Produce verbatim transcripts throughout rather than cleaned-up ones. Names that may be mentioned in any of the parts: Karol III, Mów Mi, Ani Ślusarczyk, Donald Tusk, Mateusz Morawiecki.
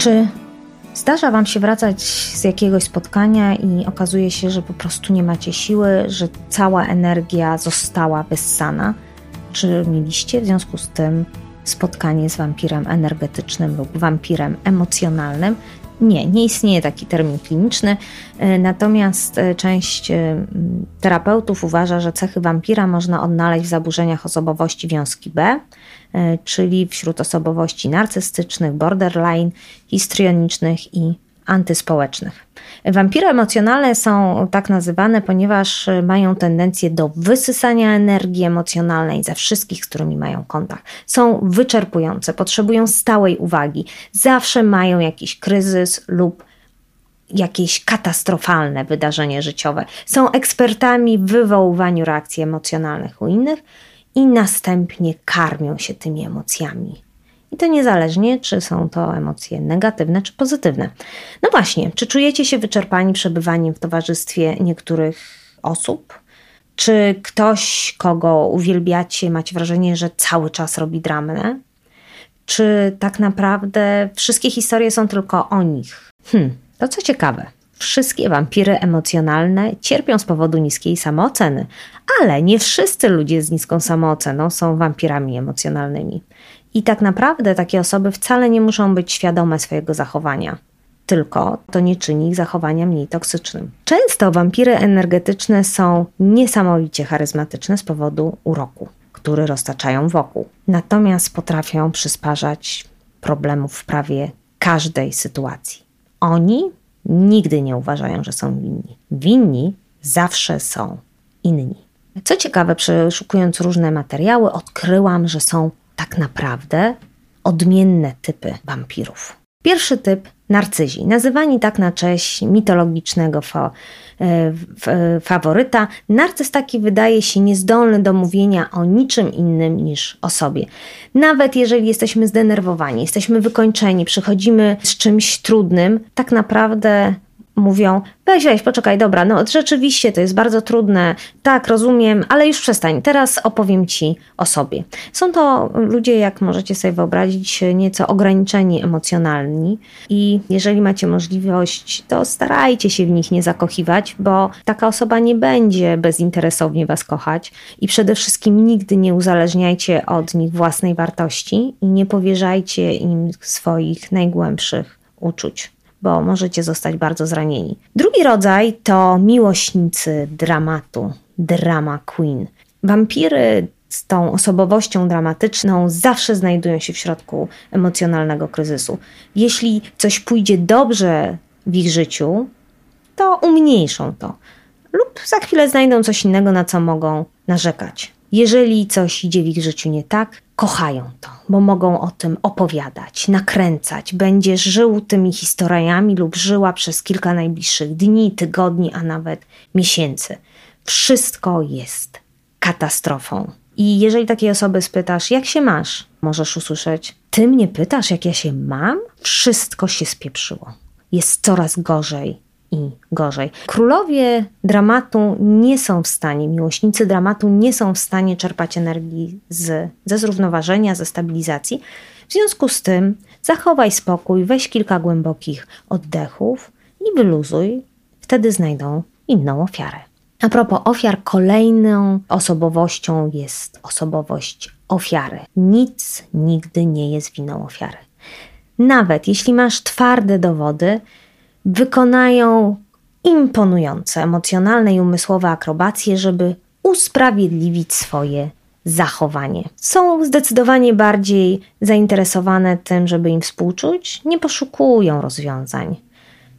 Czy zdarza Wam się wracać z jakiegoś spotkania i okazuje się, że po prostu nie macie siły, że cała energia została wyssana? Czy mieliście w związku z tym spotkanie z wampirem energetycznym lub wampirem emocjonalnym? Nie, nie istnieje taki termin kliniczny, natomiast część terapeutów uważa, że cechy wampira można odnaleźć w zaburzeniach osobowości wiązki B, czyli wśród osobowości narcystycznych, borderline, histrionicznych i antyspołecznych. Wampiry emocjonalne są tak nazywane, ponieważ mają tendencję do wysysania energii emocjonalnej ze wszystkich, z którymi mają kontakt. Są wyczerpujące, potrzebują stałej uwagi, zawsze mają jakiś kryzys lub jakieś katastrofalne wydarzenie życiowe. Są ekspertami w wywoływaniu reakcji emocjonalnych u innych i następnie karmią się tymi emocjami. I to niezależnie, czy są to emocje negatywne, czy pozytywne. No właśnie, czy czujecie się wyczerpani przebywaniem w towarzystwie niektórych osób? Czy ktoś, kogo uwielbiacie, macie wrażenie, że cały czas robi dramę? Czy tak naprawdę wszystkie historie są tylko o nich? Hmm, to co ciekawe, wszystkie wampiry emocjonalne cierpią z powodu niskiej samooceny, ale nie wszyscy ludzie z niską samooceną są wampirami emocjonalnymi. I tak naprawdę takie osoby wcale nie muszą być świadome swojego zachowania, tylko to nie czyni ich zachowania mniej toksycznym. Często wampiry energetyczne są niesamowicie charyzmatyczne z powodu uroku, który roztaczają wokół. Natomiast potrafią przysparzać problemów w prawie każdej sytuacji. Oni nigdy nie uważają, że są winni. Winni zawsze są inni. Co ciekawe, przeszukując różne materiały, odkryłam, że są tak naprawdę odmienne typy wampirów. Pierwszy typ, narcyzi, nazywani tak na cześć mitologicznego fa, f, faworyta. Narcyz taki wydaje się niezdolny do mówienia o niczym innym niż o sobie. Nawet jeżeli jesteśmy zdenerwowani, jesteśmy wykończeni, przychodzimy z czymś trudnym, tak naprawdę mówią, weź, weź, poczekaj, dobra, no rzeczywiście to jest bardzo trudne, tak, rozumiem, ale już przestań, teraz opowiem Ci o sobie. Są to ludzie, jak możecie sobie wyobrazić, nieco ograniczeni emocjonalni i jeżeli macie możliwość, to starajcie się w nich nie zakochiwać, bo taka osoba nie będzie bezinteresownie Was kochać i przede wszystkim nigdy nie uzależniajcie od nich własnej wartości i nie powierzajcie im swoich najgłębszych uczuć, bo możecie zostać bardzo zranieni. Drugi rodzaj to miłośnicy dramatu, drama queen. Wampiry z tą osobowością dramatyczną zawsze znajdują się w środku emocjonalnego kryzysu. Jeśli coś pójdzie dobrze w ich życiu, to umniejszą to lub za chwilę znajdą coś innego, na co mogą narzekać. Jeżeli coś idzie w ich życiu nie tak, kochają to, bo mogą o tym opowiadać, nakręcać. Będziesz żył tymi historiami lub żyła przez kilka najbliższych dni, tygodni, a nawet miesięcy. Wszystko jest katastrofą. I jeżeli takiej osoby spytasz, jak się masz, możesz usłyszeć, ty mnie pytasz, jak ja się mam? Wszystko się spieprzyło. Jest coraz gorzej i gorzej. Królowie dramatu nie są w stanie, miłośnicy dramatu nie są w stanie czerpać energii z, ze zrównoważenia, ze stabilizacji. W związku z tym zachowaj spokój, weź kilka głębokich oddechów i wyluzuj. Wtedy znajdą inną ofiarę. A propos ofiar, kolejną osobowością jest osobowość ofiary. Nic nigdy nie jest winą ofiary. Nawet jeśli masz twarde dowody, wykonają imponujące emocjonalne i umysłowe akrobacje, żeby usprawiedliwić swoje zachowanie. Są zdecydowanie bardziej zainteresowane tym, żeby im współczuć, nie poszukują rozwiązań.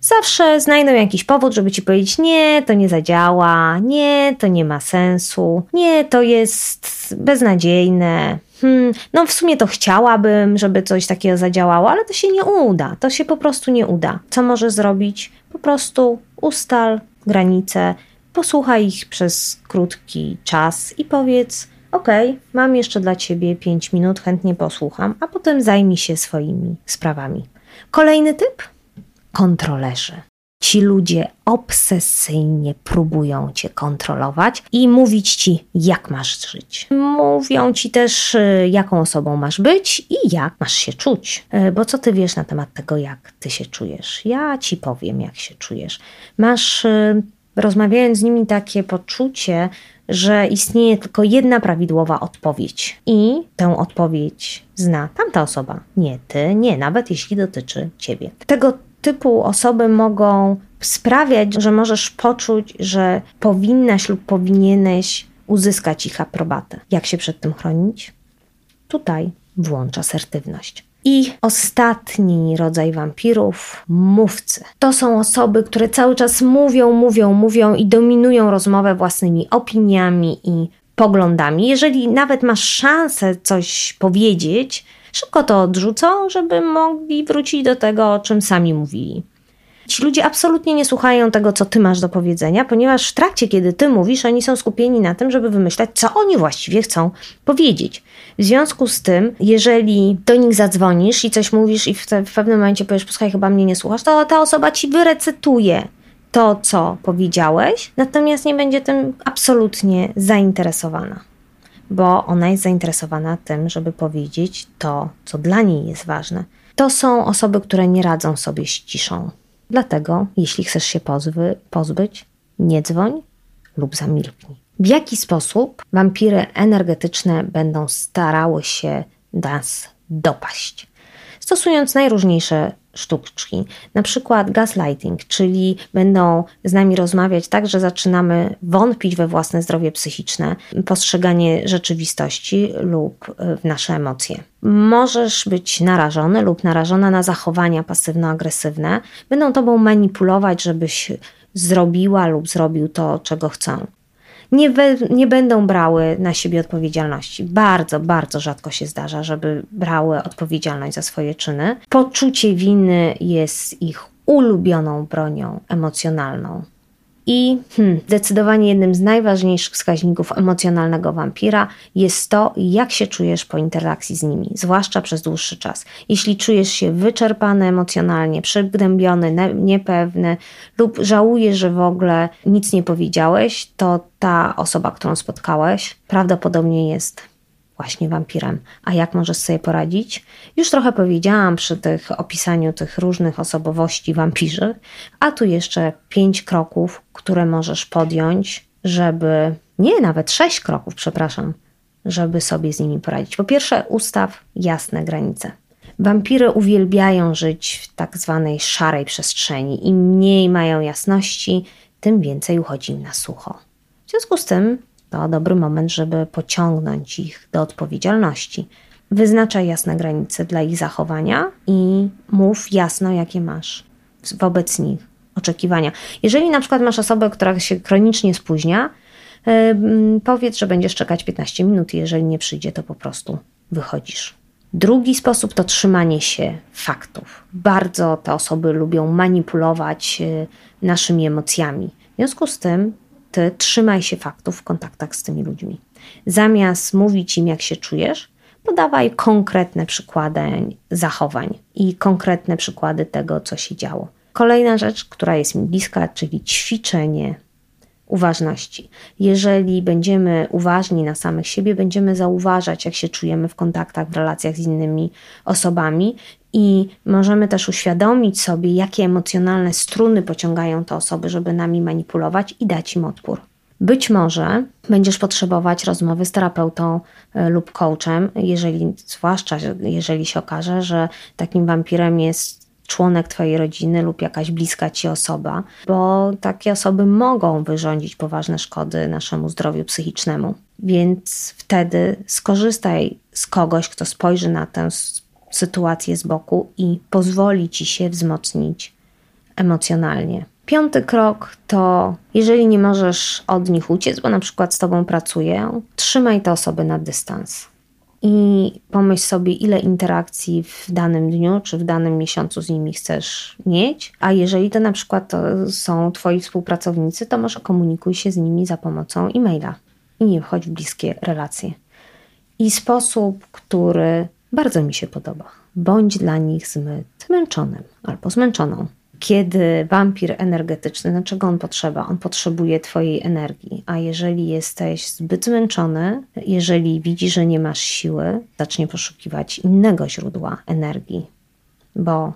Zawsze znajdą jakiś powód, żeby ci powiedzieć, nie, to nie zadziała, nie, to nie ma sensu, nie, to jest beznadziejne. Hmm, no w sumie to chciałabym, żeby coś takiego zadziałało, ale to się nie uda, to się po prostu nie uda. Co możesz zrobić? Po prostu ustal granice, posłuchaj ich przez krótki czas i powiedz, okej, okay, mam jeszcze dla Ciebie pięć minut, chętnie posłucham, a potem zajmij się swoimi sprawami. Kolejny typ? Kontrolerzy. Ci ludzie obsesyjnie próbują cię kontrolować i mówić ci, jak masz żyć. Mówią ci też, jaką osobą masz być i jak masz się czuć. Bo co ty wiesz na temat tego, jak ty się czujesz? Ja ci powiem, jak się czujesz. Masz, rozmawiając z nimi, takie poczucie, że istnieje tylko jedna prawidłowa odpowiedź i tę odpowiedź zna tamta osoba. Nie ty, nie, nawet jeśli dotyczy ciebie. Tego typu osoby mogą sprawiać, że możesz poczuć, że powinnaś lub powinieneś uzyskać ich aprobatę. Jak się przed tym chronić? Tutaj włącz asertywność. I ostatni rodzaj wampirów, mówcy. To są osoby, które cały czas mówią, mówią, mówią i dominują rozmowę własnymi opiniami i poglądami. Jeżeli nawet masz szansę coś powiedzieć, szybko to odrzucą, żeby mogli wrócić do tego, o czym sami mówili. Ci ludzie absolutnie nie słuchają tego, co ty masz do powiedzenia, ponieważ w trakcie, kiedy ty mówisz, oni są skupieni na tym, żeby wymyślać, co oni właściwie chcą powiedzieć. W związku z tym, jeżeli do nich zadzwonisz i coś mówisz i w, te, w pewnym momencie powiesz, posłuchaj, chyba mnie nie słuchasz, to ta osoba ci wyrecytuje to, co powiedziałeś, natomiast nie będzie tym absolutnie zainteresowana. Bo ona jest zainteresowana tym, żeby powiedzieć to, co dla niej jest ważne. To są osoby, które nie radzą sobie z ciszą. Dlatego, jeśli chcesz się pozwy, pozbyć, nie dzwoń lub zamilknij. W jaki sposób wampiry energetyczne będą starały się nas dopaść? Stosując najróżniejsze sztuczki, na przykład gaslighting, czyli będą z nami rozmawiać tak, że zaczynamy wątpić we własne zdrowie psychiczne, postrzeganie rzeczywistości lub w nasze emocje. Możesz być narażony lub narażona na zachowania pasywno-agresywne. Będą tobą manipulować, żebyś zrobiła lub zrobił to, czego chcą. Nie, we, nie będą brały na siebie odpowiedzialności. Bardzo, bardzo rzadko się zdarza, żeby brały odpowiedzialność za swoje czyny. Poczucie winy jest ich ulubioną bronią emocjonalną. I hmm, zdecydowanie jednym z najważniejszych wskaźników emocjonalnego wampira jest to, jak się czujesz po interakcji z nimi, zwłaszcza przez dłuższy czas. Jeśli czujesz się wyczerpany emocjonalnie, przygnębiony, ne- niepewny lub żałujesz, że w ogóle nic nie powiedziałeś, to ta osoba, którą spotkałeś, prawdopodobnie jest właśnie wampirem. A jak możesz sobie poradzić? Już trochę powiedziałam przy tych opisaniu tych różnych osobowości wampirzy, a tu jeszcze pięć kroków, które możesz podjąć, żeby, nie, nawet sześć kroków, przepraszam, żeby sobie z nimi poradzić. Po pierwsze, ustaw jasne granice. Wampiry uwielbiają żyć w tak zwanej szarej przestrzeni. Im mniej mają jasności, tym więcej uchodzi im na sucho. W związku z tym to dobry moment, żeby pociągnąć ich do odpowiedzialności. Wyznaczaj jasne granice dla ich zachowania i mów jasno, jakie masz wobec nich oczekiwania. Jeżeli na przykład masz osobę, która się chronicznie spóźnia, yy, powiedz, że będziesz czekać piętnaście minut i jeżeli nie przyjdzie, to po prostu wychodzisz. Drugi sposób to trzymanie się faktów. Bardzo te osoby lubią manipulować yy, naszymi emocjami. W związku z tym ty trzymaj się faktów w kontaktach z tymi ludźmi. Zamiast mówić im, jak się czujesz, podawaj konkretne przykłady zachowań i konkretne przykłady tego, co się działo. Kolejna rzecz, która jest mi bliska, czyli ćwiczenie uważności. Jeżeli będziemy uważni na samych siebie, będziemy zauważać, jak się czujemy w kontaktach, w relacjach z innymi osobami i możemy też uświadomić sobie, jakie emocjonalne struny pociągają te osoby, żeby nami manipulować i dać im odpór. Być może będziesz potrzebować rozmowy z terapeutą lub coachem, jeżeli, zwłaszcza jeżeli się okaże, że takim wampirem jest członek twojej rodziny lub jakaś bliska ci osoba, bo takie osoby mogą wyrządzić poważne szkody naszemu zdrowiu psychicznemu. Więc wtedy skorzystaj z kogoś, kto spojrzy na tę sytuację z boku i pozwoli ci się wzmocnić emocjonalnie. Piąty krok to, jeżeli nie możesz od nich uciec, bo na przykład z tobą pracuję, trzymaj te osoby na dystans. I pomyśl sobie, ile interakcji w danym dniu czy w danym miesiącu z nimi chcesz mieć, a jeżeli to na przykład są twoi współpracownicy, to może komunikuj się z nimi za pomocą e-maila i nie wchodź w bliskie relacje. I sposób, który bardzo mi się podoba, bądź dla nich zbyt zmęczonym albo zmęczoną. Kiedy wampir energetyczny, no czego on potrzeba? On potrzebuje twojej energii, a jeżeli jesteś zbyt zmęczony, jeżeli widzi, że nie masz siły, zacznie poszukiwać innego źródła energii, bo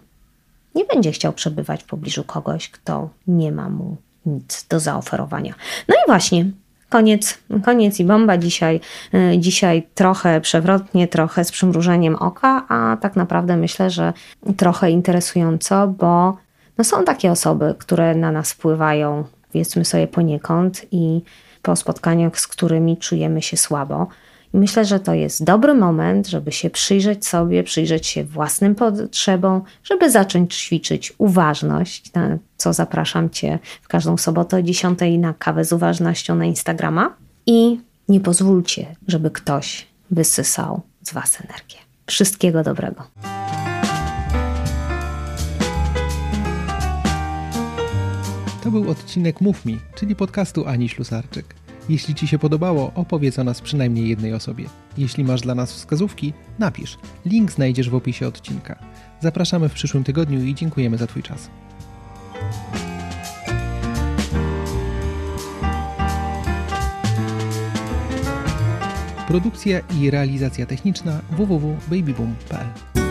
nie będzie chciał przebywać w pobliżu kogoś, kto nie ma mu nic do zaoferowania. No i właśnie, koniec, koniec i bomba dzisiaj. Dzisiaj trochę przewrotnie, trochę z przymrużeniem oka, a tak naprawdę myślę, że trochę interesująco, bo no są takie osoby, które na nas wpływają, powiedzmy sobie poniekąd, i po spotkaniach z którymi czujemy się słabo. I myślę, że to jest dobry moment, żeby się przyjrzeć sobie, przyjrzeć się własnym potrzebom, żeby zacząć ćwiczyć uważność, na co zapraszam Cię w każdą sobotę o dziesiątej na kawę z uważnością na Instagrama. I nie pozwólcie, żeby ktoś wysysał z Was energię. Wszystkiego dobrego. To był odcinek Mów Mi, czyli podcastu Ani Ślusarczyk. Jeśli Ci się podobało, opowiedz o nas przynajmniej jednej osobie. Jeśli masz dla nas wskazówki, napisz. Link znajdziesz w opisie odcinka. Zapraszamy w przyszłym tygodniu i dziękujemy za Twój czas. Produkcja i realizacja techniczna w w w kropka babyboom kropka p l